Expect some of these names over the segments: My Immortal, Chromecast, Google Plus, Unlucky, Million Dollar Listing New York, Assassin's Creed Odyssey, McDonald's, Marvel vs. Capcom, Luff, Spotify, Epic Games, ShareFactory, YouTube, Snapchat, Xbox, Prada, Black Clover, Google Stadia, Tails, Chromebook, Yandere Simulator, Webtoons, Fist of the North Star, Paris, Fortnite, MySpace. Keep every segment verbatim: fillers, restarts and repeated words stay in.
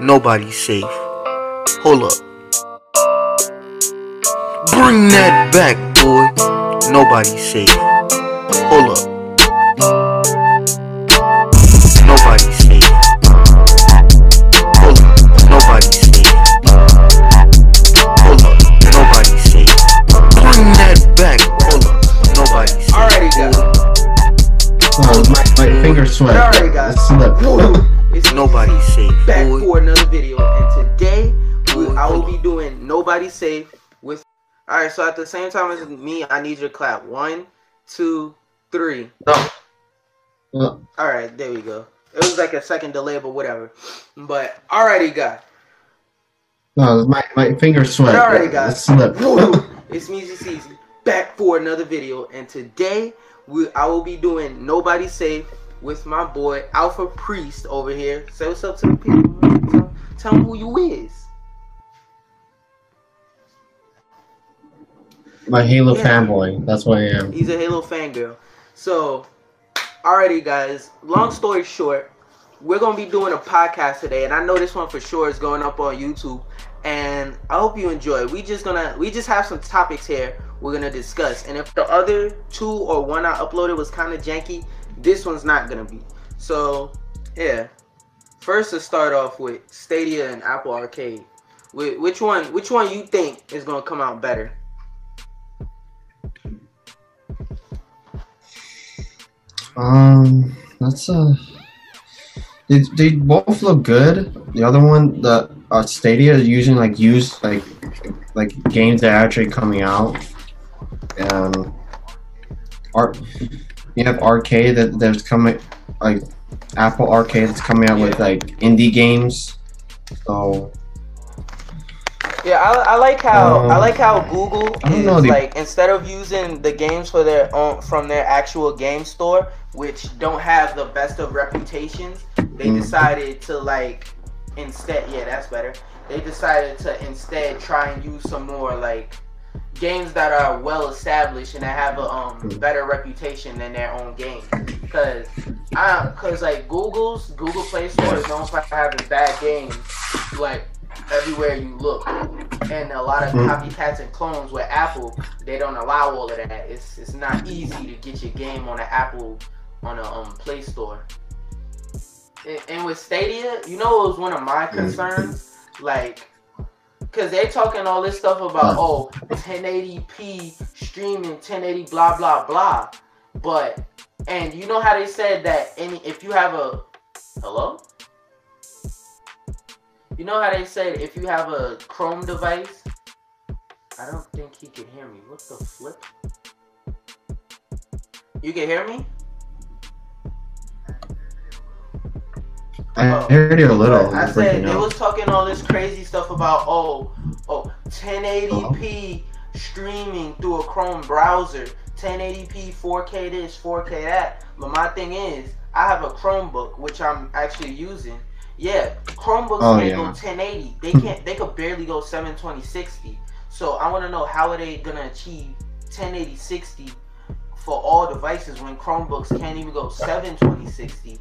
Nobody's safe. Hold up. Bring that back, boy. Nobody's safe. Hold up. Nobody's safe. Hold up. Nobody's safe. Hold up. Nobody's safe. Bring that back. Hold up. Nobody's safe. Alrighty, guys. Oh, my, my finger sweat. Alright, guys. It's nobody's safe. Back boy. For another video, and today boy, I will be doing Nobody's Safe with. Alright, so at the same time as me, I need your clap. One, two, three. No. No. Alright, there we go. It was like a second delay, but whatever. But, alrighty, guys. No, my, my fingers sweat. Alrighty, guys. It's Meezy Season, back for another video. And today, we I will be doing Nobody's Safe with my boy, Alpha Priest, over here. Say what's up to the people. Tell, tell them who you is. My Halo yeah. fanboy. That's what I am. He's a Halo fangirl. So, alrighty, guys. Long story short, we're gonna be doing a podcast today, and I know this one for sure is going up on YouTube. And I hope you enjoy. We just gonna we just have some topics here we're gonna discuss. And if the other two or one I uploaded was kind of janky, this one's not gonna be. So, yeah. First, to start off with Stadia and Apple Arcade. Which one? Which one you think is gonna come out better? Um, that's uh, they they both look good. The other one, the uh, Stadia, is using like used like like games that are actually coming out. Um, art you have Arcade that that's coming, like Apple Arcade that's coming out yeah. with like indie games. So yeah, I, I like how um, I like how Google is know, they, like instead of using the games for their own from their actual game store, which don't have the best of reputations, they mm. decided to like instead yeah that's better. They decided to instead try and use some more like games that are well established and that have a um better reputation than their own games. Cause I cause like Google's Google Play Store is known for having bad games like everywhere you look, and a lot of mm. copycats and clones. With Apple, they don't allow all of that. It's it's not easy to get your game on an Apple on a um, Play Store. And, and with Stadia, you know, it was one of my concerns, like, cause they're talking all this stuff about oh ten eighty p streaming, ten eighty blah blah blah, but and you know how they said that any if you have a hello. You know how they said if you have a Chrome device? I don't think he can hear me. What the flip? You can hear me? I oh, heard you a little. I said they was talking all this crazy stuff about oh, oh, ten eighty p streaming through a Chrome browser, ten eighty p, four K this, four K that. But my thing is, I have a Chromebook, which I'm actually using. Yeah, Chromebooks oh, can't yeah. go ten eighty. They can't. They could barely go seven twenty sixty. So I want to know how are they gonna achieve ten eighty sixty for all devices when Chromebooks can't even go seven twenty sixty,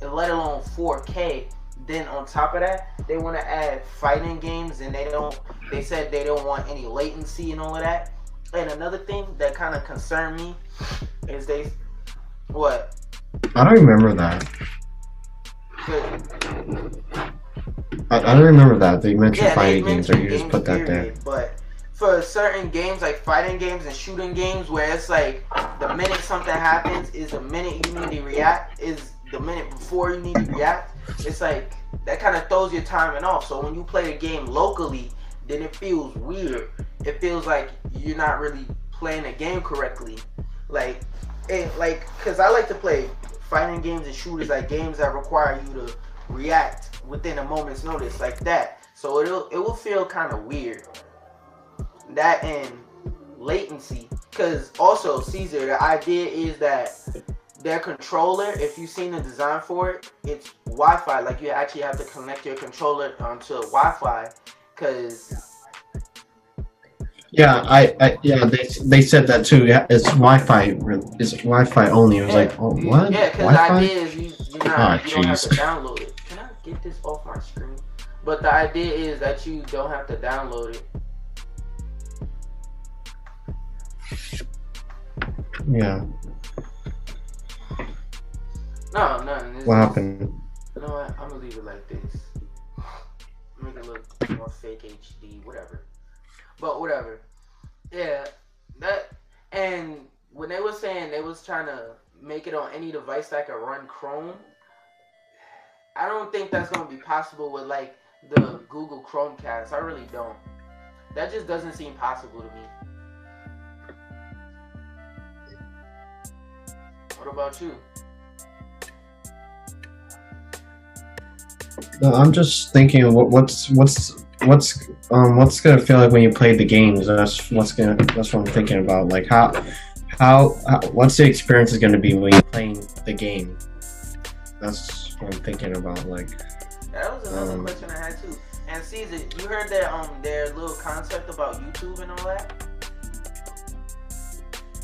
let alone four K. Then on top of that, they want to add fighting games, and they don't. They said they don't want any latency and all of that. And another thing that kind of concerned me is they what? I don't remember that. I, I don't remember that. They mentioned yeah, fighting they mentioned games, or you games just put that period, there. But for certain games, like fighting games and shooting games, where it's like the minute something happens is the minute you need to react, is the minute before you need to react. It's like that kind of throws your timing off. So when you play a game locally, then it feels weird. It feels like you're not really playing a game correctly. Like, it, like, cause I like to play fighting games and shooters, like games that require you to react within a moment's notice, like that. So it'll it will feel kind of weird. That and latency, because also Caesar, the idea is that their controller, if you've seen the design for it, it's Wi-Fi. Like you actually have to connect your controller onto Wi-Fi, because. Yeah, I, I yeah they they said that too. Yeah, it's Wi-Fi. It's Wi-Fi only. It was yeah. like, oh what? Yeah, because the idea is you, you're not, oh, you don't have to download it. Can I get this off my screen? But the idea is that you don't have to download it. Yeah. No, no. What happened? You know what? I'm gonna leave it like this. Make it look more fake H D, whatever. But whatever. Yeah. That and when they were saying they was trying to make it on any device that could run Chrome, I don't think that's gonna be possible with like the Google Chromecast. I really don't. That just doesn't seem possible to me. What about you? No, I'm just thinking, what, what's what's what's um what's gonna feel like when you play the games? That's what's gonna that's what I'm thinking about. Like how how, how what's the experience is gonna be when you're playing the game? That's what I'm thinking about. Like that was another um, question I had too. And Caesar, you heard that um their little concept about YouTube and all that?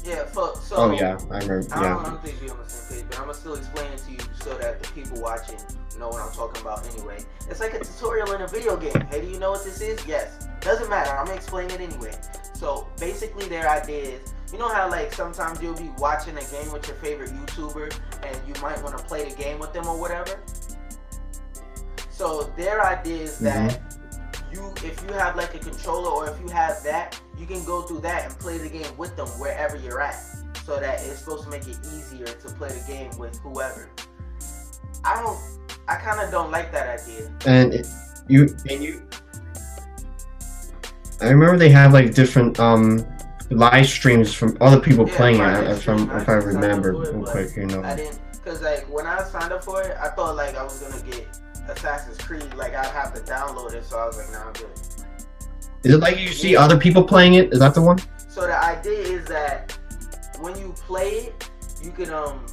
Yeah, fuck. So, oh yeah, I remember. Yeah. I don't, I don't think we're on the same page, but I'm gonna still explain it to you so that the people watching know what I'm talking about. Anyway, it's like a tutorial in a video game. Hey, do you know what this is? Yes. Doesn't matter. I'm gonna explain it anyway. So basically, their idea is, you know how like sometimes you'll be watching a game with your favorite YouTuber, and you might want to play the game with them or whatever. So their idea is mm-hmm. that. You, if you have like a controller or if you have that, you can go through that and play the game with them wherever you're at, so that it's supposed to make it easier to play the game with whoever. I don't, I kind of don't like that idea. And it, you, and you, I remember they had like different um live streams from other people yeah, playing it. If, I'm, if I remember, real quick, you know. I didn't, cause like when I signed up for it, I thought like I was gonna get Assassin's Creed, like I'd have to download it, so I was like, nah, I'm good. Is it like you see yeah. other people playing it? Is that the one? So the idea is that when you play it, you can um.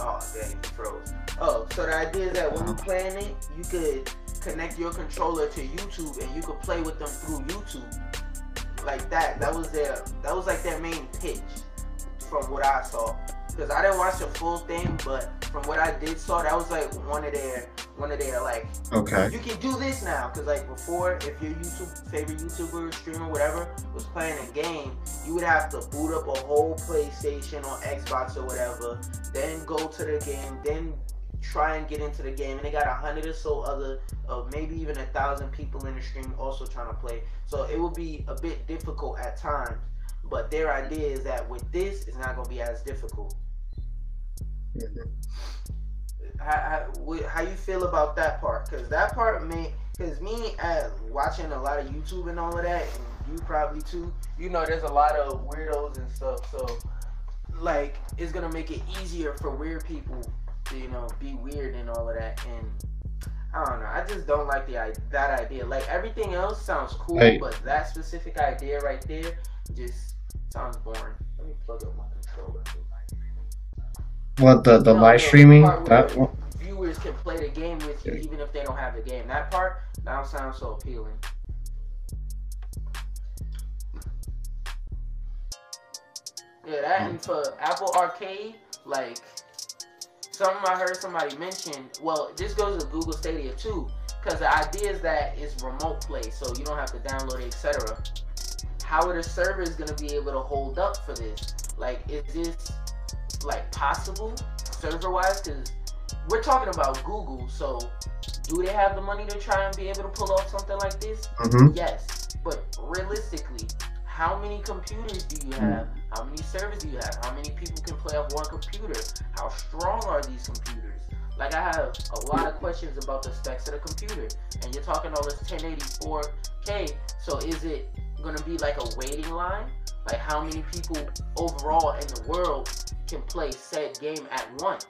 Oh dang, you froze. Oh, so the idea is that when you're playing it, you could connect your controller to YouTube and you could play with them through YouTube, like that. That was their, that was like their main pitch, from what I saw. Because I didn't watch the full thing, but from what I did saw, that was like one of their, one of their like, okay, you can do this now. Because like before, if your YouTube favorite YouTuber, streamer, whatever, was playing a game, you would have to boot up a whole PlayStation or Xbox or whatever, then go to the game, then try and get into the game. And they got a hundred or so other, uh, maybe even a thousand people in the stream also trying to play. So it would be a bit difficult at times. But their idea is that with this, it's not going to be as difficult. Mm-hmm. How, how, how you feel about that part? Because that part may, because me uh, watching a lot of YouTube and all of that, and you probably too, you know, there's a lot of weirdos and stuff. So, like, it's going to make it easier for weird people to, you know, be weird and all of that. And I don't know. I just don't like the that idea. Like, everything else sounds cool, hey. but that specific idea right there just sounds boring. Let me plug up my controller. What, the, the no, live no, streaming? The that viewers can play the game with you even if they don't have the game. That part now sounds so appealing. Yeah, that and for Apple Arcade, like something I heard somebody mention. Well, this goes to Google Stadia too, because the idea is that it's remote play, so you don't have to download it, et cetera. How are the servers gonna be able to hold up for this? Like, is this like possible server wise because we're talking about Google, so do they have the money to try and be able to pull off something like this? Mm-hmm. Yes, but realistically, how many computers do you have? How many servers do you have? How many people can play off one computer? How strong are these computers? Like, I have a lot of questions about the specs of the computer, and you're talking all this ten eighty-four K, so is it gonna be like a waiting line? Like, how many people overall in the world can play said game at once?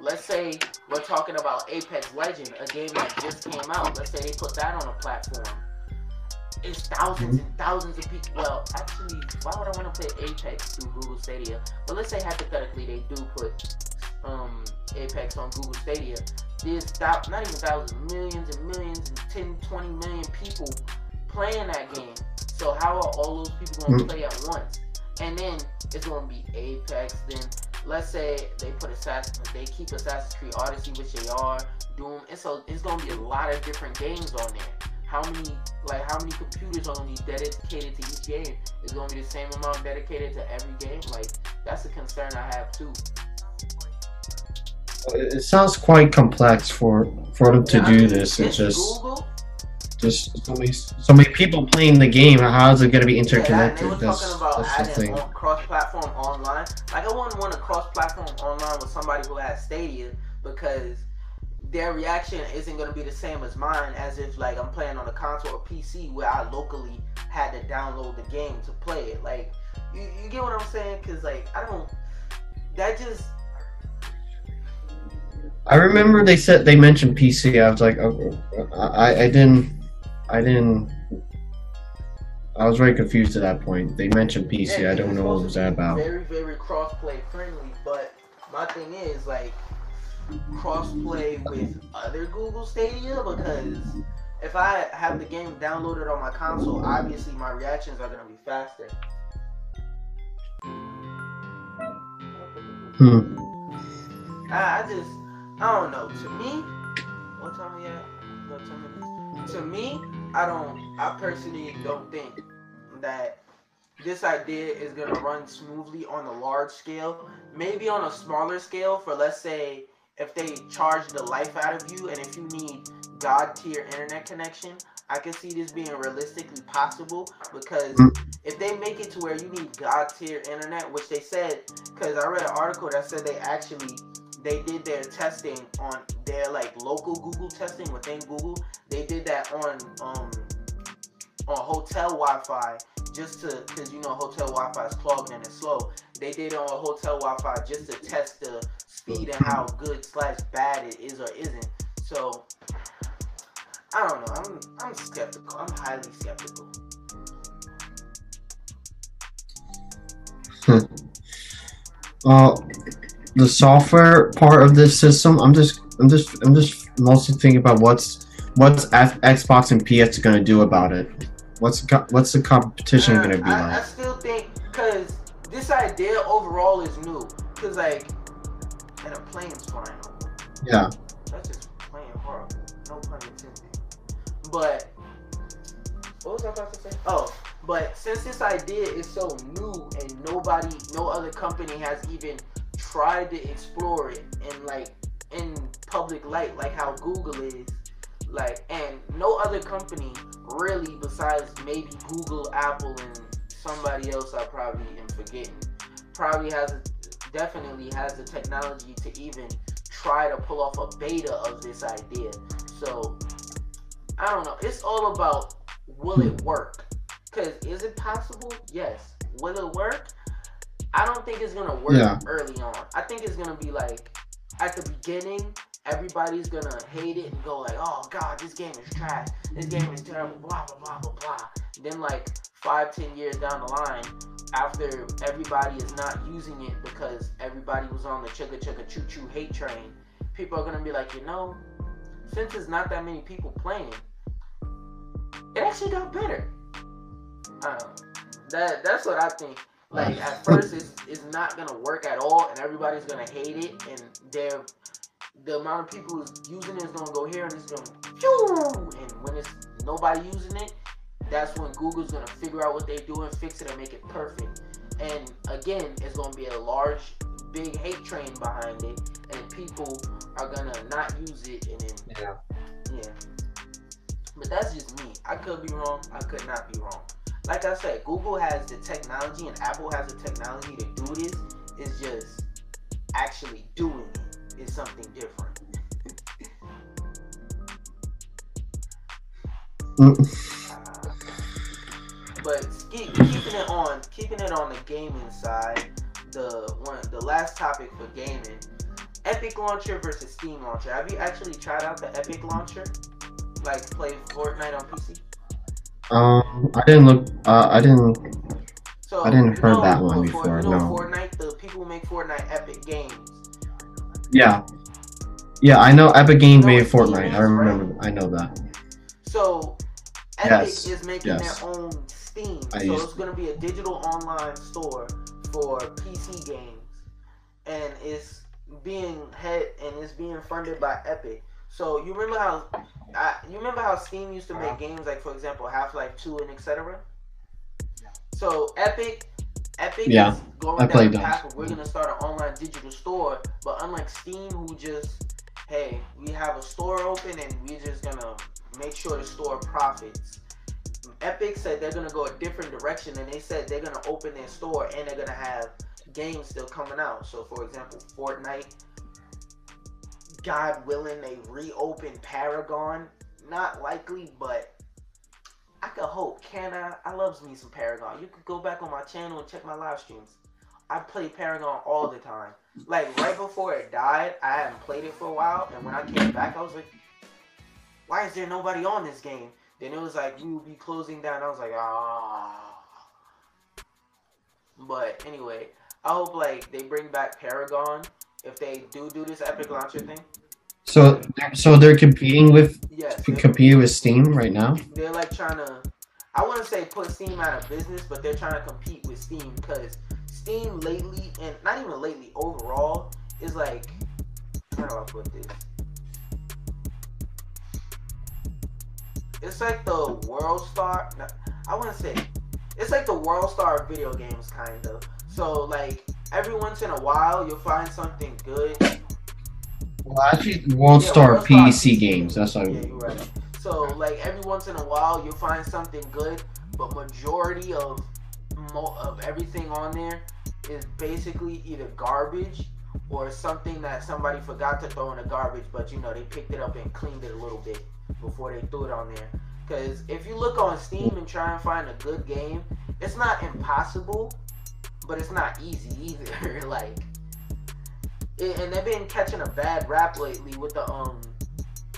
Let's say we're talking about Apex Legend, a game that just came out. Let's say they put that on a platform. It's thousands and thousands of people. Well, actually, why would I want to play Apex through Google Stadia? But let's say hypothetically they do put um, Apex on Google Stadia. There's not even thousands, millions and millions and ten, twenty million people playing that game. So how are all those people going to play at once? And then it's going to be Apex. Then let's say they put Assassin, they keep Assassin's Creed Odyssey, which they are Doom. It's a, it's gonna be a lot of different games on there. How many, like how many computers are gonna be dedicated to each game? Is gonna be the same amount dedicated to every game? Like, that's a concern I have too. It sounds quite complex for for them to yeah, do I mean, this. It's just Google? just so many so many people playing the game. How is it going to be interconnected? Yeah, and they were that's talking about that's the thing. On cross-platform online. Like I wouldn't want to cross-platform online with somebody who has Stadia because their reaction isn't going to be the same as mine. As if like I'm playing on a console or P C where I locally had to download the game to play it. Like you, you get what I'm saying? Because like I don't. That just. I remember they said they mentioned P C. I was like, oh, I, I didn't, I didn't. I was very confused at that point. They mentioned P C. Yeah, I don't know what it was that about. Very, very cross-play friendly, but my thing is like cross-play with other Google Stadia because if I have the game downloaded on my console, obviously my reactions are gonna be faster. Hmm. I, I just. I don't know. To me, what time we at? No, ten minutes. To me, I don't. I personally don't think that this idea is gonna run smoothly on a large scale. Maybe on a smaller scale for, let's say, if they charge the life out of you, and if you need god tier internet connection, I can see this being realistically possible because if they make it to where you need god tier internet, which they said, because I read an article that said they actually. They did their testing on their like local Google testing within Google. They did that on um on hotel Wi-Fi just to, because you know hotel Wi-Fi is clogged and it's slow. They did it on hotel Wi-Fi just to test the speed and how good slash bad it is or isn't. So I don't know. I'm I'm skeptical. I'm highly skeptical. Hmm. Well. The software part of this system, I'm just, I'm just, I'm just mostly thinking about what's, what's F Xbox and P S going to do about it. What's, co what's the competition going to be I, like? I still think, cause this idea overall is new, cause like, and a plane's flying over. Yeah. That's just plain horrible. No pun intended. But what was I about to say? Oh, but since this idea is so new and nobody, no other company has even. Tried to explore it in like in public light, like how Google is, like, and no other company really besides maybe Google, Apple, and somebody else I probably am forgetting probably has definitely has the technology to even try to pull off a beta of this idea. So I don't know. It's all about will it work? Because is it possible? Yes. Will it work? I don't think it's gonna work yeah. early on. I think it's gonna be like at the beginning, everybody's gonna hate it and go like, "Oh God, this game is trash. This game is terrible." Blah blah blah blah blah. Then like five, ten years down the line, after everybody is not using it because everybody was on the chugga chugga choo choo hate train, people are gonna be like, you know, since there's not that many people playing, it actually got better. I don't know. That that's what I think. Like, at first, it's, it's not going to work at all, and everybody's going to hate it, and they're, the amount of people who's using it is going to go here, and it's going to, and when it's nobody using it, that's when Google's going to figure out what they do and fix it and make it perfect. And, again, it's going to be a large, big hate train behind it, and people are going to not use it, and then, yeah. yeah. But that's just me. I could be wrong. I could not be wrong. Like I said, Google has the technology and Apple has the technology to do this. It's just actually doing it is something different. uh, but keep, keeping it on, keeping it on the gaming side. The one, the last topic for gaming: Epic Launcher versus Steam Launcher. Have you actually tried out the Epic Launcher? Like play Fortnite on P C? Um, I didn't look. Uh, I didn't. So, I didn't heard know, that one before. You know, no. Fortnite, the people who make Fortnite, Epic Games. Yeah, yeah, I know. Epic Games you know, made Fortnite. I remember. Right? I know that. So, Epic yes. is making yes. their own Steam. I so it's going to be a digital online store for P C games, and it's being head and it's being funded by Epic. So you remember how uh, you remember how Steam used to make games like, for example, Half-Life two and et cetera. So Epic, Epic yeah, is going down the path of we're gonna start an online digital store, but unlike Steam, who just hey, we have a store open and we're just gonna make sure the store profits. Epic said they're gonna go a different direction, and they said they're gonna open their store and they're gonna have games still coming out. So for example, Fortnite. God willing, they reopen Paragon. Not likely, but I could hope. Can I? I loves me some Paragon. You could go back on my channel and check my live streams. I play Paragon all the time. Like right before it died, I hadn't played it for a while, and when I came back, I was like, "Why is there nobody on this game?" Then it was like we will be closing down. I was like, "Ah." But anyway, I hope like they bring back Paragon. If they do do this Epic Launcher thing, so so they're competing with yes, they're competing with Steam right now. They're like trying to, I want to say put Steam out of business, but they're trying to compete with Steam because Steam lately, and not even lately, overall is like, how do I put this? It's like the world star. I want to say it's like the world star of video games, kind of. So like. Every once in a while, you'll find something good. Well, actually, World yeah, Star World P C Star. Games. That's what I mean. Yeah, you're right. So, like, every once in a while, you'll find something good, but majority of mo of everything on there is basically either garbage or something that somebody forgot to throw in the garbage, but, you know, they picked it up and cleaned it a little bit before they threw it on there. Because if you look on Steam and try and find a good game, it's not impossible. But it's not easy either. Like, it, and they've been catching a bad rap lately with the um,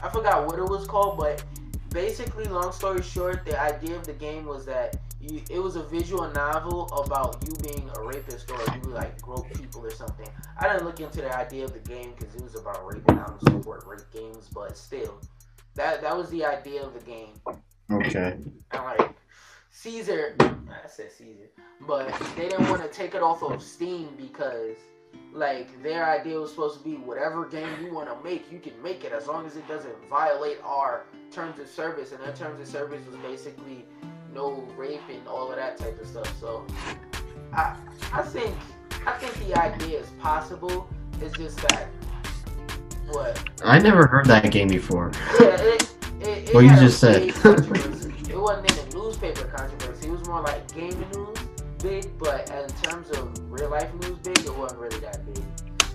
I forgot what it was called, but basically, long story short, the idea of the game was that you, it was a visual novel about you being a rapist or you like grope people or something. I didn't look into the idea of the game because it was about rape, and I don't support rape games, but still, that that was the idea of the game. Okay. And like. Caesar, I said Caesar, but they didn't want to take it off of Steam because, like, their idea was supposed to be whatever game you want to make, you can make it as long as it doesn't violate our terms of service, and their terms of service was basically no rape and all of that type of stuff. So, I, I think, I think the idea is possible. It's just that, what? I never heard that game before. Yeah, it, it, it what you just said. It wasn't in the newspaper controversy. It was more like gaming news big, but in terms of real life news big, it wasn't really that big.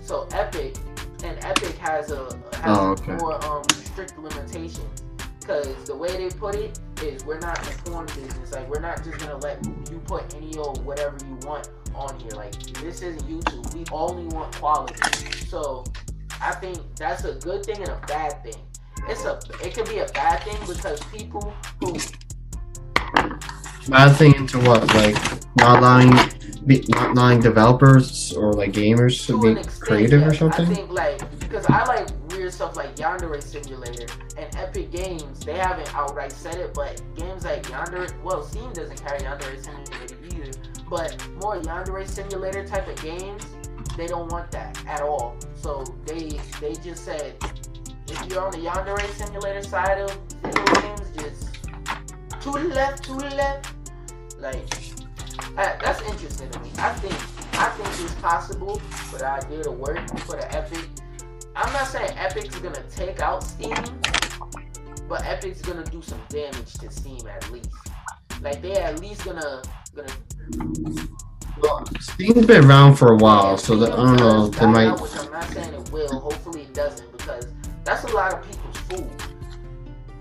So Epic, and Epic has a has oh, okay. more um, strict limitations because the way they put it is we're not in the porn business. Like we're not just gonna let you put any old whatever you want on here. Like this isn't YouTube. We only want quality. So I think that's a good thing and a bad thing. It's a it could be a bad thing because people who bad thing into what, like not allowing, not allowing developers or like gamers to, to be extent, creative yeah. or something. I think like because I like weird stuff like Yandere Simulator and Epic Games. They haven't outright said it, but games like Yandere, well, Steam doesn't carry Yandere Simulator either. But more Yandere Simulator type of games, they don't want that at all. So they they just said if you're on the Yandere Simulator side of video games, just to the left, to the left. Like, that, that's interesting to me. I think, I think it's possible for the idea to work for the Epic. I'm not saying Epic's gonna take out Steam, but Epic's gonna do some damage to Steam at least. Like, they're at least gonna, gonna. Well, Steam's been around for a while, so that, I don't know. They might. Out, which I'm not saying it will. Hopefully, it doesn't because that's a lot of people's food.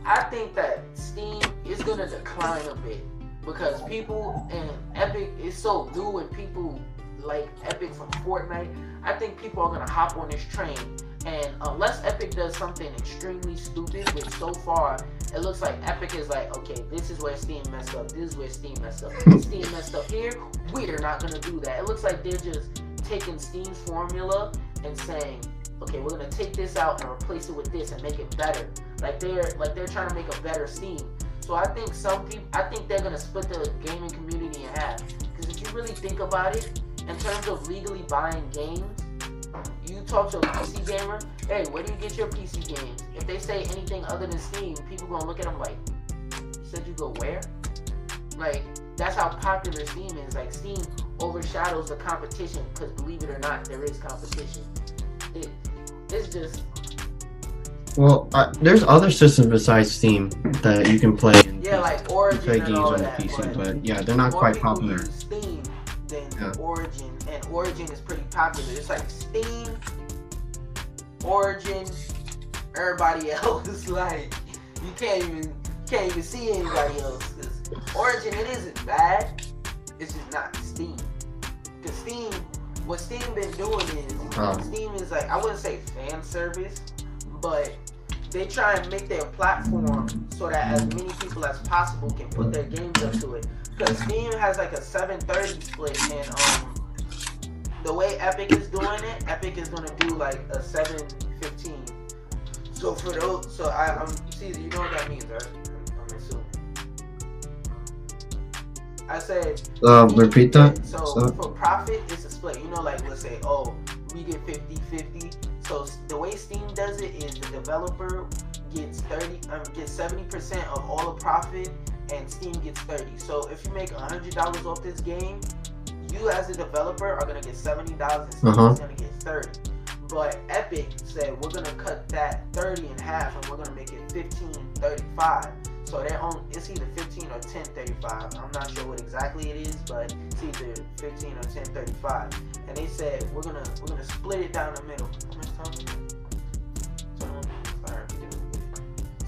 I think that Steam is gonna decline a bit because people and Epic is so new and people like Epic from Fortnite. I think people are gonna hop on this train and unless Epic does something extremely stupid, which so far it looks like Epic is like, okay, this is where Steam messed up, this is where Steam messed up, Steam messed up here, we're not gonna do that. It looks like they're just taking Steam's formula and saying, okay, we're gonna take this out and replace it with this and make it better. Like they're like they're trying to make a better Steam. So I think some people, I think they're gonna split the gaming community in half. Because if you really think about it, in terms of legally buying games, You talk to a P C gamer, hey, where do you get your P C games? If they say anything other than Steam, people gonna look at them like, you said you go where? Like, that's how popular Steam is. Like, Steam overshadows the competition, because believe it or not, there is competition. It, it's just... Well, uh, there's other systems besides Steam that you can play. And yeah, like Origin play games and all on that, the P C, but, but yeah, they're not quite popular. Steam, then yeah. Origin, and Origin is pretty popular. It's like Steam, Origin, everybody else. Like you can't even you can't even see anybody else. Cause Origin, it isn't bad. It's just not Steam. Cause Steam, what Steam been doing is oh. Steam is like I wouldn't say fan service. But they try and make their platform so that as many people as possible can put their games up to it. Because Steam has like a seven thirty split, and um, the way Epic is doing it, Epic is gonna do like a seven fifteen. So for those, so I, I'm Caesar, you know what that means, right? I'm assuming. I said. Um, repeat that. So, so for profit, it's a split. You know, like let's say, oh, we get fifty fifty. So the way Steam does it is the developer gets thirty, um, gets seventy percent of all the profit, and Steam gets thirty. So if you make one hundred dollars off this game, you as a developer are gonna get seventy dollars, and Steam uh-huh. is gonna get thirty. But Epic said we're gonna cut that thirty in half, and we're gonna make it fifteen thirty-five. So they're on, it's either fifteen or ten thirty-five. I'm not sure what exactly it is, but it's either fifteen or ten thirty-five. And they said we're gonna we're gonna split it down the middle.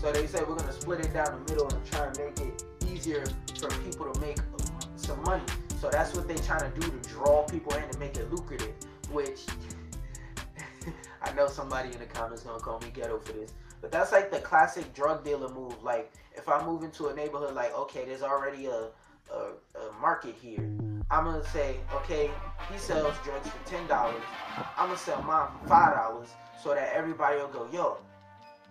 So they said we're gonna split it down the middle and try and make it easier for people to make some money. So that's what they trying to do, to draw people in and make it lucrative. Which I know somebody in the comments gonna call me ghetto for this, but that's like the classic drug dealer move. Like if I move into a neighborhood, like okay, there's already a a, a market here. I'm gonna say, okay, he sells drugs for ten dollars. I'm gonna sell mine for five dollars, so that everybody will go, yo,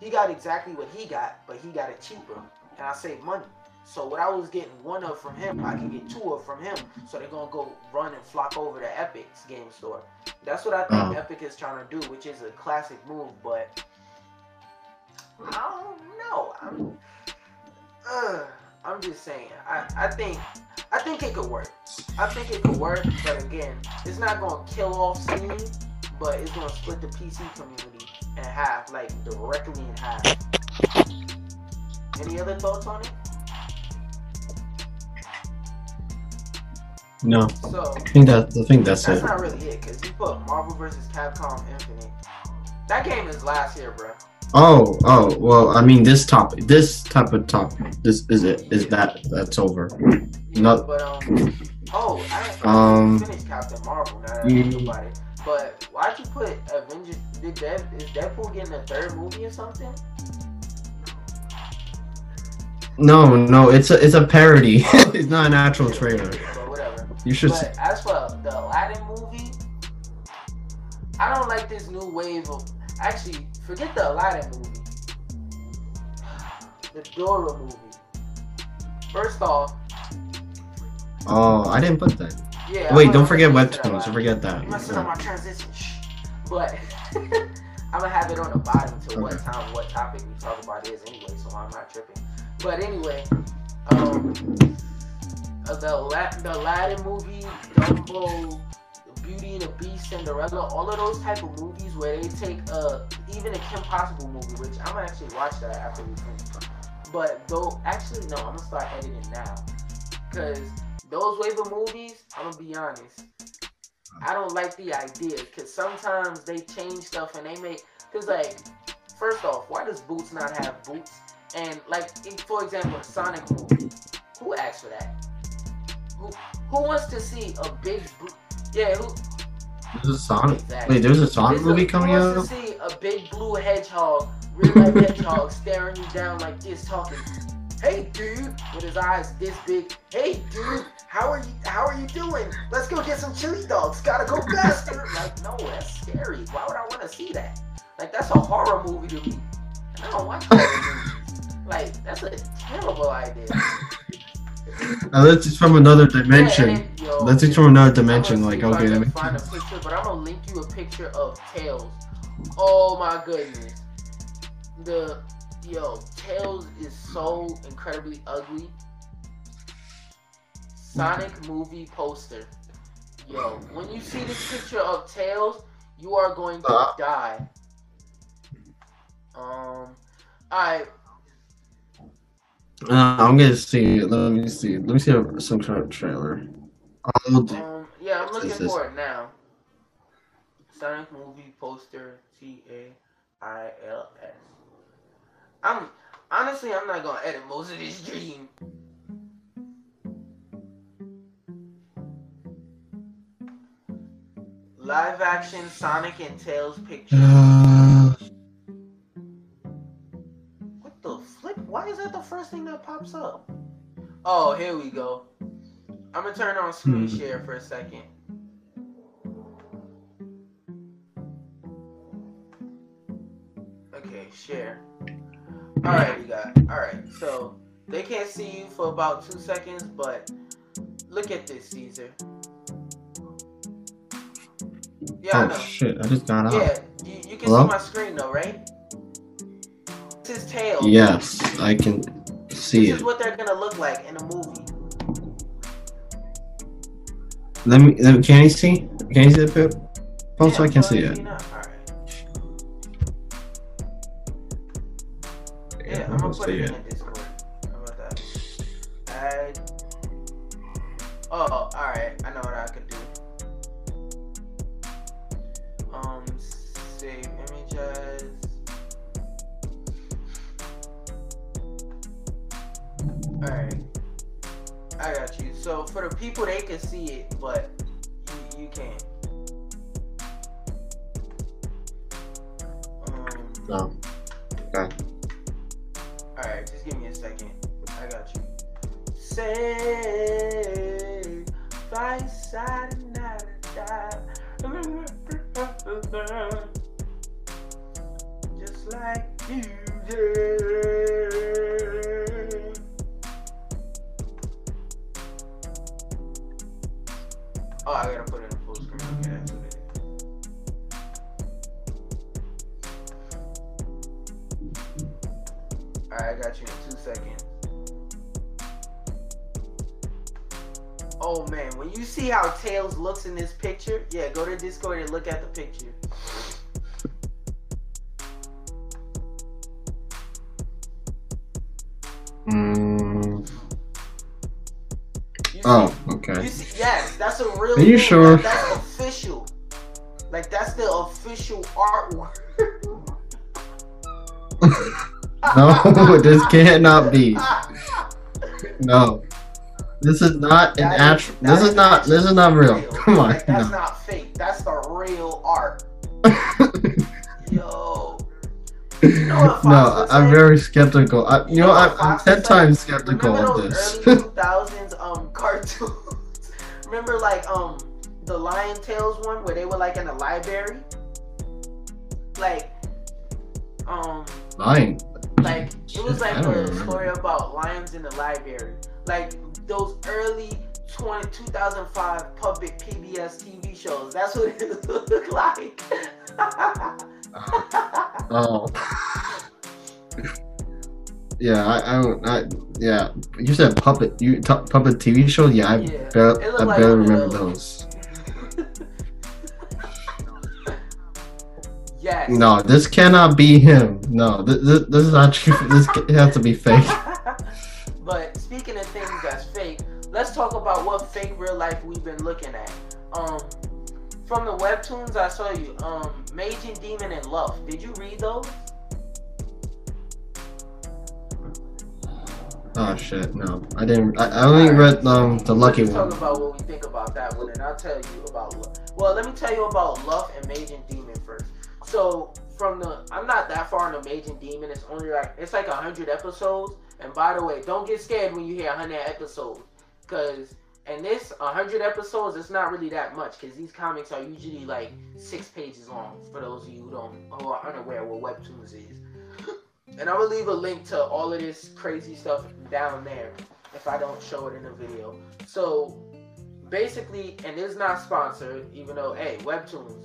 he got exactly what he got, but he got it cheaper, and I save money. So what I was getting one of from him, I can get two of from him. So they're gonna go run and flock over to Epic's game store. That's what I think um. Epic is trying to do, which is a classic move, but I don't know. I'm, uh, I'm just saying. I, I think. I think it could work. I think it could work, but again, it's not going to kill off Steam, but it's going to split the P C community in half, like directly in half. Any other thoughts on it? No. So, I think, that, I think that's, that's it. That's not really it, because you put Marvel versus. Capcom Infinite. That game is last year, bro. Oh, oh, well, I mean, this topic, this type of topic, this is it, is that, that's over. Yeah, not, but, um, oh, I, um, I finished Captain Marvel, now that I think about it, but why'd you put Avengers, did that, is Deadpool getting a third movie or something? No, no, it's a, it's a parody, oh, it's not an actual trailer. But whatever. You should but as for the Aladdin movie, I don't like this new wave of, actually, forget the Aladdin movie. The Dora movie. First off. Oh, I didn't put that. Yeah. Wait, don't forget Webtoons. Forget that. I'm gonna sit on my transition. But I'm gonna have it on the bottom to what time, what topic we talk about is anyway, so I'm not tripping. But anyway, um, the the Aladdin movie, Dumbo, Beauty and the Beast, Cinderella, all of those type of movies where they take uh, even a Kim Possible movie, which I'm gonna actually watch that after we finish. But though, actually no, I'm gonna start editing now, cause those wave of movies, I'm gonna be honest, I don't like the idea, cause sometimes they change stuff and they make, cause like, first off, why does Boots not have boots? And like, for example, the Sonic movie, who asked for that? Who who wants to see a big boot? Yeah, who? There's a Sonic. Exactly. Wait, there's a Sonic there's movie a, coming out. To see a big blue hedgehog, real life hedgehog, staring you down like this, talking, "Hey, dude," with his eyes this big. "Hey, dude, how are you? How are you doing? Let's go get some chili dogs. Gotta go faster." Like, no, that's scary. Why would I want to see that? Like, that's a horror movie to me, and I don't watch horror movies. Like, that's a terrible idea. Now, this is from another dimension. Yeah, and, yo, Let's say from another dimension, like, okay, that makes sense. Picture, but I'm gonna link you a picture of Tails. Oh my goodness. The, yo, Tails is so incredibly ugly. Sonic movie poster. Yo, when you see this picture of Tails, you are going to uh. die. Um, alright. Uh, I'm gonna see it. Let me see. Let me see a, some kind of trailer. Um, yeah, I'm looking for it now. Sonic movie poster, T A I L S. I'm honestly, I'm not gonna edit most of this dream. Live action Sonic and Tails picture. Uh, what the flip? Why is that the first thing that pops up? Oh, here we go. I'm gonna turn on screen hmm. share for a second. Okay, share. Alright, we got it. Alright, so they can't see you for about two seconds, but look at this, Caesar. Yeah, oh, I know. Shit, I just got out. Yeah, you, you can Hello? see my screen though, right? This is Tails. Yes, I can see this it. This is what they're gonna look like in a movie. Let me, let me can you see? Can you see the pip? Oh, yeah, so I can see it. Not. All right. Yeah, yeah, I'm gonna put it in the Discord. How about that? Add. Oh, all right. I know what I could do. Um, save images. Alright. I got you. So for the people, they can see it, but you, you can't. Um, no. Okay. Alright, just give me a second. I got you. Say, fight side and not die. Just like you did. Oh, I gotta put it in full screen. Okay, that's what it is. Alright, I got you in two seconds. Oh man, when you see how Tails looks in this picture, yeah, go to Discord and look at the picture. Mm. See, oh, okay. You see, yes, that's a real. Are you thing. sure? Like, that's official. Like that's the official artwork. No, this cannot be. No. This is not an actual. This is not. This is not real. Come on. Like, that's no. not fake. That's the real art. Yo. You know no, I'm very skeptical. I, you, you know, know I'm, I'm ten times skeptical Remember of this. Remember those early two thousands um cartoons? Remember like um the Lion Tales one where they were like in a library, like um. Lion. Like it was like a remember. story about lions in the library, like. Those early twenty, two thousand five puppet P B S T V shows. That's what it looked like. Oh. oh. Yeah, I, I don't. I, yeah, you said puppet. You puppet T V show? Yeah, I yeah. barely, I like barely remember those. Yes. No, this cannot be him. No, this this, this is actually this has to be fake. But speaking of things that's fake, let's talk about what fake real life we've been looking at. Um, from the webtoons I saw you, um, Mage and Demon and Luff. Did you read those? Oh shit, no, I didn't. I, I only right. read um the lucky one. Let's talk about what we think about that one, and I'll tell you about Luff. Well, let me tell you about Luff and Mage and Demon first. So from the, I'm not that far into Mage and Demon. It's only like it's like a hundred episodes. And by the way, don't get scared when you hear one hundred episodes, because in this one hundred episodes, it's not really that much, because these comics are usually like six pages long, for those of you who, don't, who are unaware what Webtoons is. And I'm going to leave a link to all of this crazy stuff down there, if I don't show it in the video. So, basically, and it's not sponsored, even though, hey, Webtoons.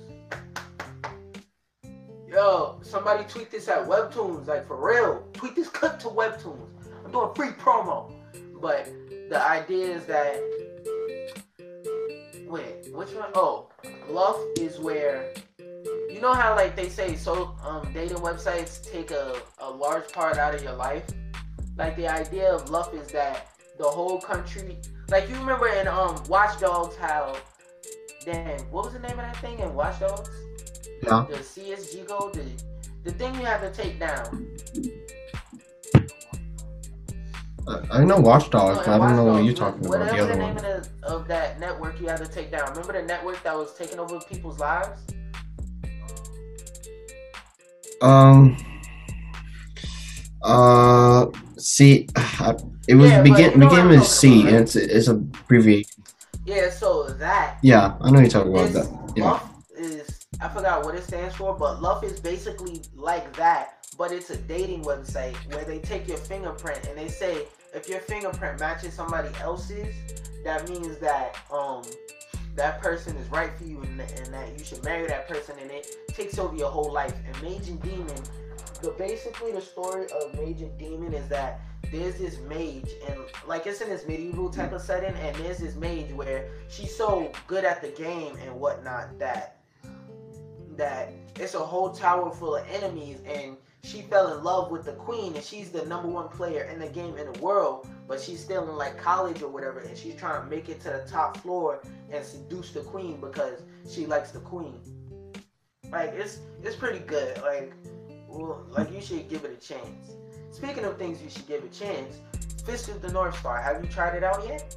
Yo, somebody tweet this at Webtoons, like for real. Tweet this clip to Webtoons. I'm doing free promo. But the idea is that, wait, which one? Oh, Luff is where, you know how like they say, so um, dating websites take a, a large part out of your life? Like the idea of Luff is that the whole country, like you remember in um, Watch Dogs how, dang, what was the name of that thing in Watch Dogs? Yeah. The C S G go, the, the thing you have to take down. I, I know Watch Dogs, no, but I don't know what you're talking about. Whatever the, the name of, the, of that network you have to take down. Remember the network that was taking over people's lives? Um. Uh. C. I, it was yeah, begin. You know became as C, about, right? And it's it's a abbreviation. Yeah. So that. Yeah, I know you're talking about that. Yeah. Luff is. I forgot what it stands for, but Luff is basically like that, but it's a dating website where they take your fingerprint and they say if your fingerprint matches somebody else's, that means that um that person is right for you and, and that you should marry that person, and it takes over your whole life. And Mage and Demon, the basically the story of Mage and Demon is that there's this mage, and like it's in this medieval type of setting, and there's this mage where she's so good at the game and whatnot that that it's a whole tower full of enemies, and she fell in love with the queen, and she's the number one player in the game in the world, but she's still in like college or whatever, and she's trying to make it to the top floor and seduce the queen because she likes the queen. Like it's it's pretty good. Like well, like you should give it a chance. Speaking of things you should give a chance, Fist of the North Star. Have you tried it out yet?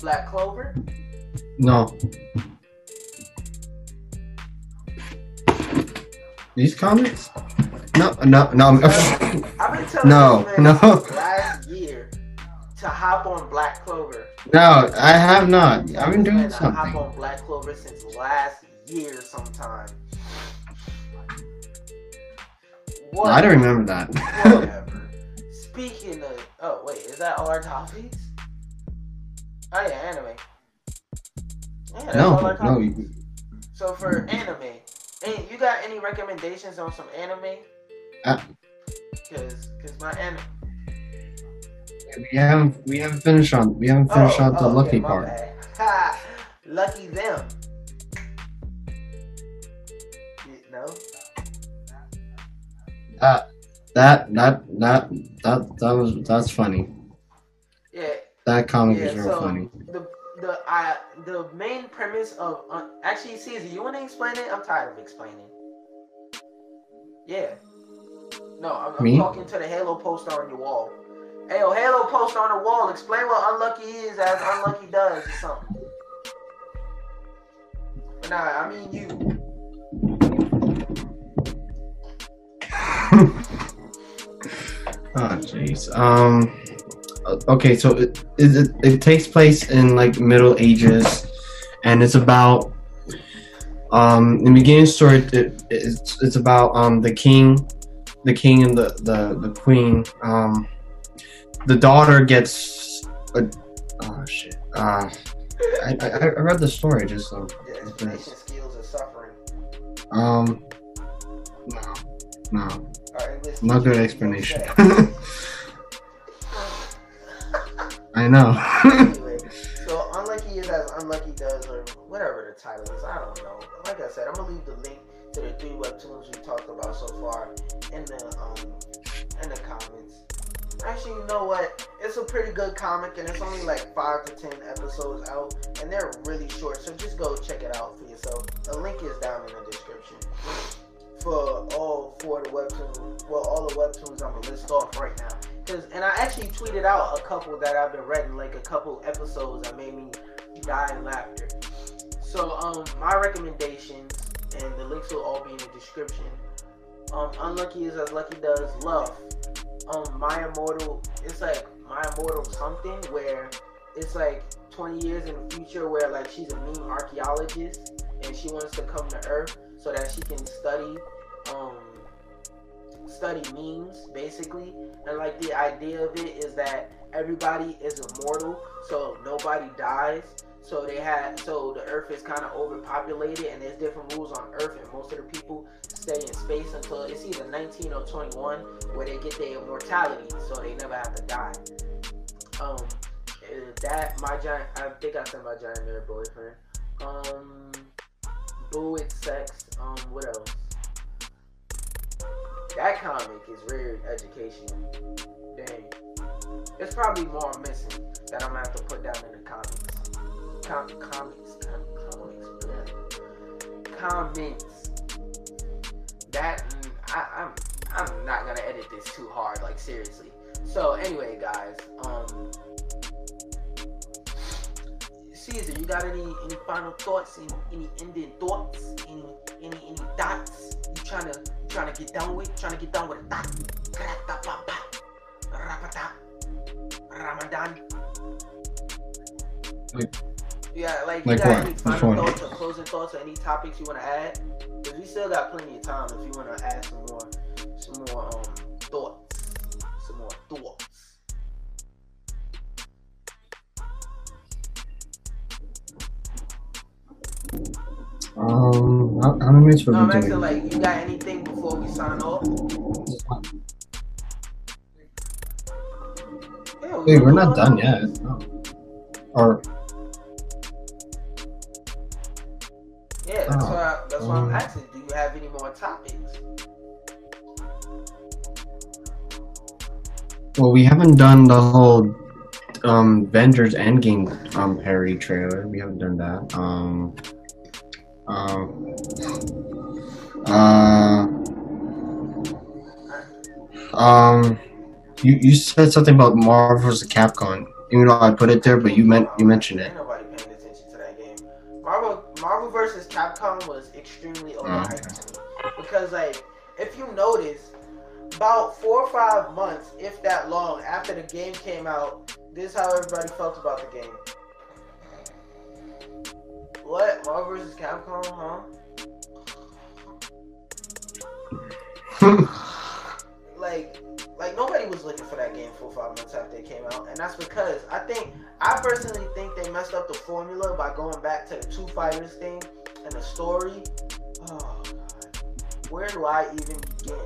Black Clover? No. These comments? No, no, no. I've been telling no, you man, no. last year to hop on Black Clover. No, I have not. I've been doing something. I hop on Black Clover since last year sometime. What? No, I don't remember that. Whatever. Speaking of... Oh, wait. Is that all our topics? Oh, yeah. Anime. Yeah, that's no, all our topics. No. So, for anime... Hey, you got any recommendations on some anime? Uh, cause, cause my anime. We haven't, we haven't finished on, we haven't finished oh, on the oh, lucky okay, part. Ha! Lucky them. You no. Know? That, that, that, that, that, that was that's funny. Yeah. That comic yeah, is real so funny. The, The I the main premise of uh, actually, Caesar, you want to explain it? I'm tired of explaining. Yeah. No, I'm, I'm talking to the Halo poster on your wall. Hey, yo, Halo poster on the wall. Explain what Unlucky is as Unlucky does or something. But nah, I mean you. Oh jeez. Um. Okay, so it, it it takes place in like Middle Ages, and it's about um in the beginning story it, it's it's about um the king, the king and the the the queen. Um, the daughter gets a oh shit. Uh, I, I I read the story just so. Yeah, explanation skills are suffering. Um, no, no, not good explanation. I know. Anyway, so Unlucky is as Unlucky does, or whatever the title is. I don't know. Like I said, I'm gonna leave the link to the three webtoons we talked about so far in the um in the comments. Actually, you know what? It's a pretty good comic, and it's only like five to ten episodes out, and they're really short. So just go check it out for yourself. The link is down in the description for all four of the webtoons. Well, all the webtoons I'm gonna list off right now. Cause, and I actually tweeted out a couple that I've been reading, like a couple episodes that made me die in laughter. So, um, my recommendations, and the links will all be in the description. Um, Unlucky is as Lucky does, Love. Um, My Immortal, it's like My Immortal something, where it's like twenty years in the future, where like she's a mean archaeologist, and she wants to come to Earth so that she can study, um, study memes, basically. And like the idea of it is that everybody is immortal, so nobody dies. So they had, so the Earth is kind of overpopulated, and there's different rules on Earth, and most of the people stay in space until it's either nineteen or twenty-one, where they get their immortality, so they never have to die. Um, that my giant, I think I said my giant mirror boyfriend. Um, boo, it's sex. Um, what else? That comic is very educational. Dang, there's probably more I'm missing that I'm gonna have to put down in the comments. Com comics, com comics, yeah. Comments. That I, I'm, I'm not gonna edit this too hard, like seriously. So anyway, guys, um, Caesar, you got any any final thoughts? Any any ending thoughts? Any any any dots? You trying to you trying to get down with? Trying to get down with a dot? Ramadan. Like, yeah, like, like you got any final thoughts or closing thoughts or any topics you want to add? Because we still got plenty of time if you want to add some more, some more um thoughts, some more thoughts. Um, I, I don't miss what I'm asking, like, you got anything before we sign off? Yeah, we Wait, we're not done yet. No. Or. Yeah, that's, oh, what I, that's um, what I'm asking. Do you have any more topics? Well, we haven't done the whole um, Avengers Endgame um, Harry trailer. We haven't done that. Um, um, uh, um, you you said something about Marvel versus. Capcom. Even though I put it there, but you meant you mentioned it. Ain't nobody paying attention to that game. Marvel Marvel versus. Capcom was extremely overhyped, oh, because, like, if you notice, about four or five months, if that long, after the game came out, this is how everybody felt about the game. What? Marvel versus. Capcom, huh? Like. Like, nobody was looking for that game four or five months after it came out. And that's because I think, I personally think they messed up the formula by going back to the two fighters thing and the story. Oh, God. Where do I even begin?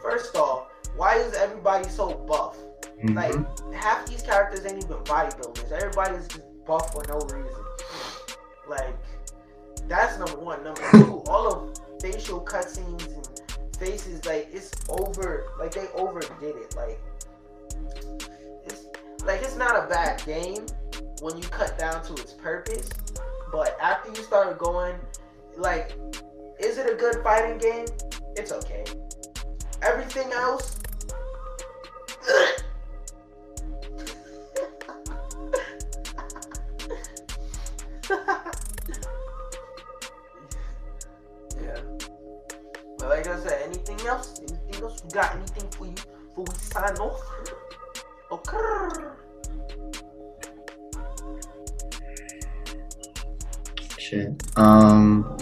First off, why is everybody so buff? Mm-hmm. Like, half these characters ain't even bodybuilders. Everybody's just buff for no reason. Like, that's number one. Number two, all of facial cutscenes and faces, like, it's over, like, they overdid it. Like, it's like, it's not a bad game when you cut down to its purpose, but after you start going, like, is it a good fighting game? It's okay. Everything else, like I said, anything else? Anything else? We got anything for you before we sign off? Okay. Shit. Um.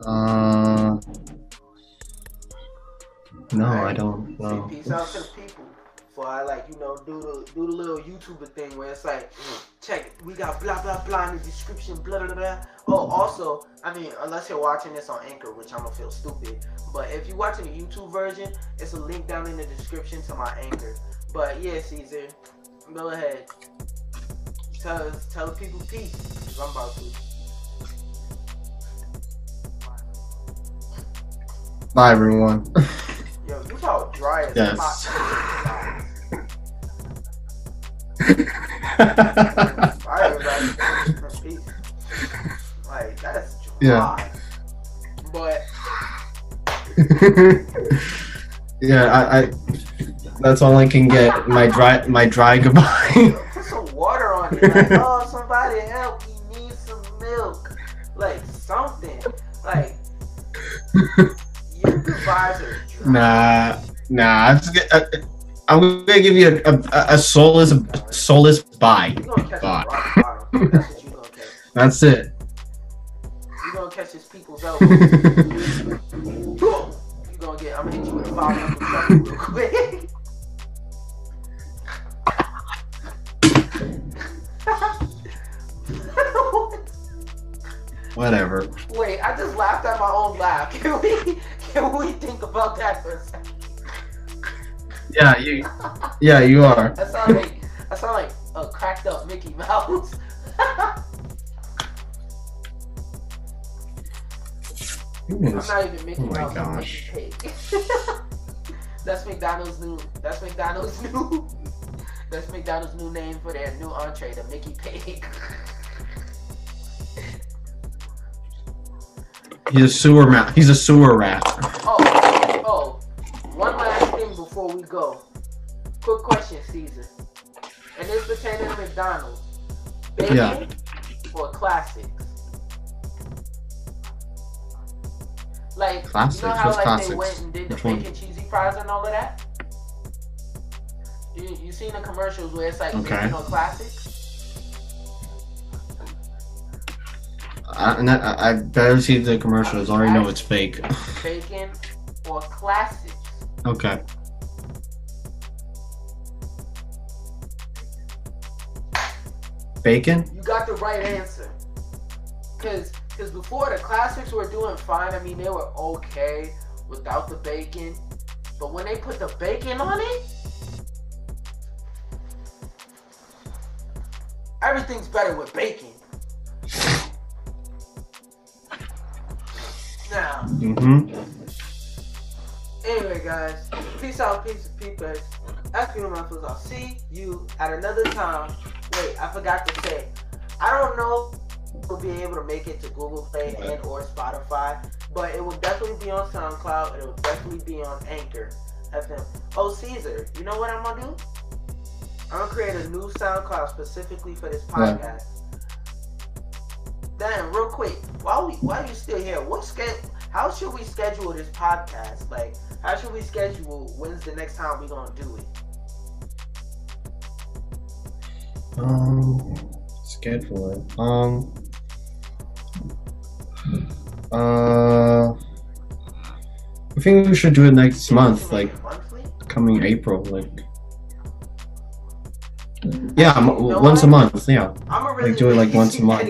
Uh. No, right. I don't know. Say peace out to the people. For I, like, you know, do the do the little YouTuber thing where it's like, check it, we got blah blah blah in the description, blah blah blah. Oh, also, I mean, unless you're watching this on Anchor, which I'm gonna feel stupid, but if you're watching the YouTube version, it's a link down in the description to my Anchor. But yeah, Caesar, go ahead, tell us, tell the people peace, 'cause I'm about to. Bye, everyone. Yo, you about dry as yes. Hot. Like, that's dry. Yeah. But yeah, I, I that's all I can get. My dry my dry goodbye. Put some water on it. Like, oh, somebody help, we need some milk. Like, something. Like, your goodbyes are dry. Nah, nah, I'm just get, uh, I'm gonna give you a, a, a soulless, a soulless bye. You're gonna catch bye. That's, what you're gonna catch. That's it. You're gonna catch his people go. You gonna get, I'm gonna hit you with a five hundred real quick. Whatever. Wait, I just laughed at my own laugh. Can we can we think about that for a second? Yeah, you Yeah, you are. I sound like I sound like a cracked up Mickey Mouse. I'm not even Mickey Mouse. Oh my gosh. That's McDonald's new that's McDonald's new That's McDonald's new name for their new entree, the Mickey Pig. He's a sewer rat. He's a sewer rat. Oh, oh! One last thing before we go. Quick question, Caesar. And this pertaining to McDonald's. Bacon yeah. or classics? Like classics. You know how What's like classics? They went and did the bacon cheesy fries and all of that? You, you seen the commercials where it's like okay. bacon or classics? I, not, I, I better see the commercials. I already know it's fake. Bacon or classics? Okay. Bacon? You got the right answer. Because because before the classics were doing fine. I mean, they were okay without the bacon. But when they put the bacon on it, everything's better with bacon. Now, mm-hmm. Anyway, guys, peace out, peace to people. That's me, my friends. I'll see you at another time. Wait, I forgot to say, I don't know if we'll be able to make it to Google Play and or Spotify, but it will definitely be on SoundCloud and it will definitely be on Anchor F M. Oh, Caesar, you know what I'm gonna do? I'm gonna create a new SoundCloud specifically for this podcast. Yeah. Then, real quick, while we while you still here, what ske- How should we schedule this podcast? Like, how should we schedule? When's the next time we gonna do it? Um, schedule it. Um, uh, I think we should do it next month, like coming April, like. Yeah, m- once a month. Yeah, like do it like once a month.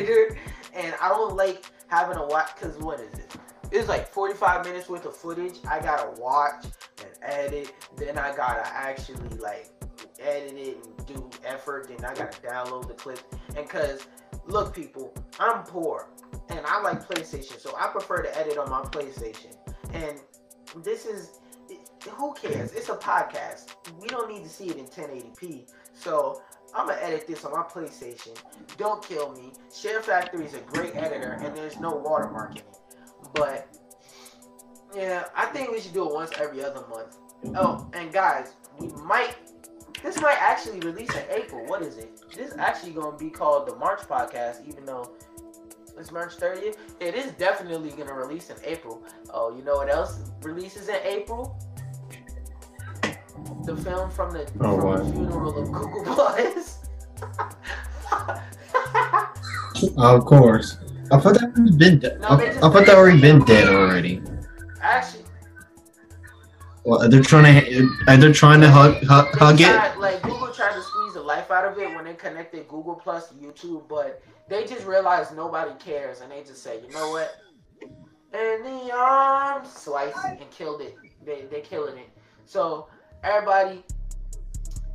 And I don't like having to watch, because what is it? It's like forty-five minutes worth of footage. I gotta watch and edit. Then I gotta actually like edit it and do effort. Then I gotta download the clip. And because, look people, I'm poor. And I like PlayStation. So I prefer to edit on my PlayStation. And this is, who cares? It's a podcast. We don't need to see it in ten eighty p. So I'm gonna edit this on my PlayStation. Don't kill me. ShareFactory is a great editor, and there's no watermark in it. But yeah, I think we should do it once every other month. Oh, and guys, we might. This might actually release in April. What is it? This is actually gonna be called the March podcast, even though it's March thirtieth. It is definitely gonna release in April. Oh, you know what else releases in April? The film from the, oh, from the funeral of Google Plus. Of course. I thought that already been dead. No, I, I thought that already been dead already. Actually. Well, they're trying to. Are they trying to hug, hug, hug tried, it? Like Google tried to squeeze the life out of it when they connected Google Plus to YouTube, but they just realized nobody cares, and they just said, you know what? And the arm sliced it and killed it. They they killing it. So. Everybody,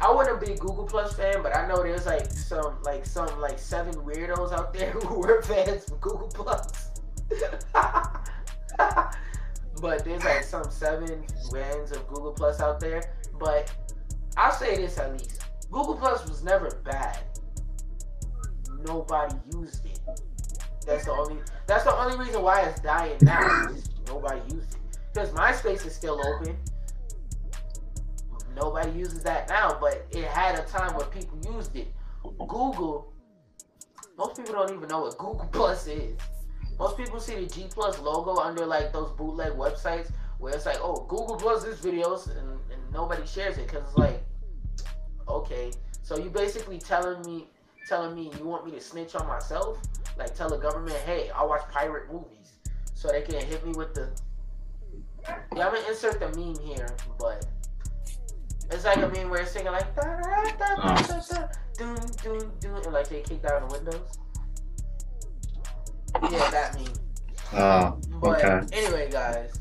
I wouldn't be a Google Plus fan, but I know there's like some like some like seven weirdos out there who were fans of Google Plus. But there's like some seven fans of Google Plus out there. But I'll say this at least: Google Plus was never bad. Nobody used it. That's the only. That's the only reason why it's dying now. It's just nobody used it because MySpace is still open. Nobody uses that now, but it had a time where people used it. Google, most people don't even know what Google Plus is. Most people see the G Plus logo under like those bootleg websites where it's like, oh, Google Plus is videos, and, and nobody shares it because it's like, okay, so you basically telling me, telling me you want me to snitch on myself? Like tell the government, hey, I watch pirate movies. so they can hit me with the... Yeah, I'm gonna insert the meme here, but... It's like a meme where it's singing like... Da, da, da, da, da, da, doom, doom, doom, and like they kicked out of the windows. Yeah, that meme. Oh, but okay. Anyway, guys.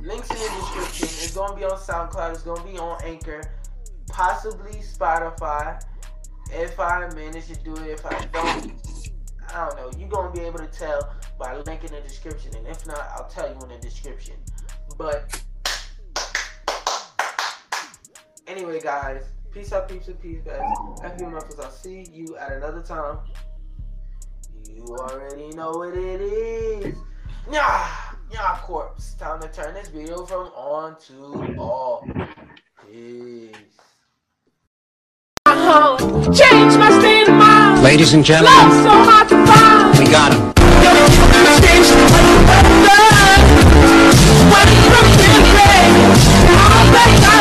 Links in the description. It's gonna be on SoundCloud. It's gonna be on Anchor. Possibly Spotify. If I manage to do it, if I don't, I don't know. You're gonna be able to tell by link in the description, and if not, I'll tell you in the description. But anyway, guys, peace out, peeps, and peace, guys. Happy Muffins. I'll see you at another time. You already know what it is. Nah, nah, corpse. Time to turn this video from on to off. Peace. Change my state of mind. Ladies and gentlemen, love so hard to find. We got him. Change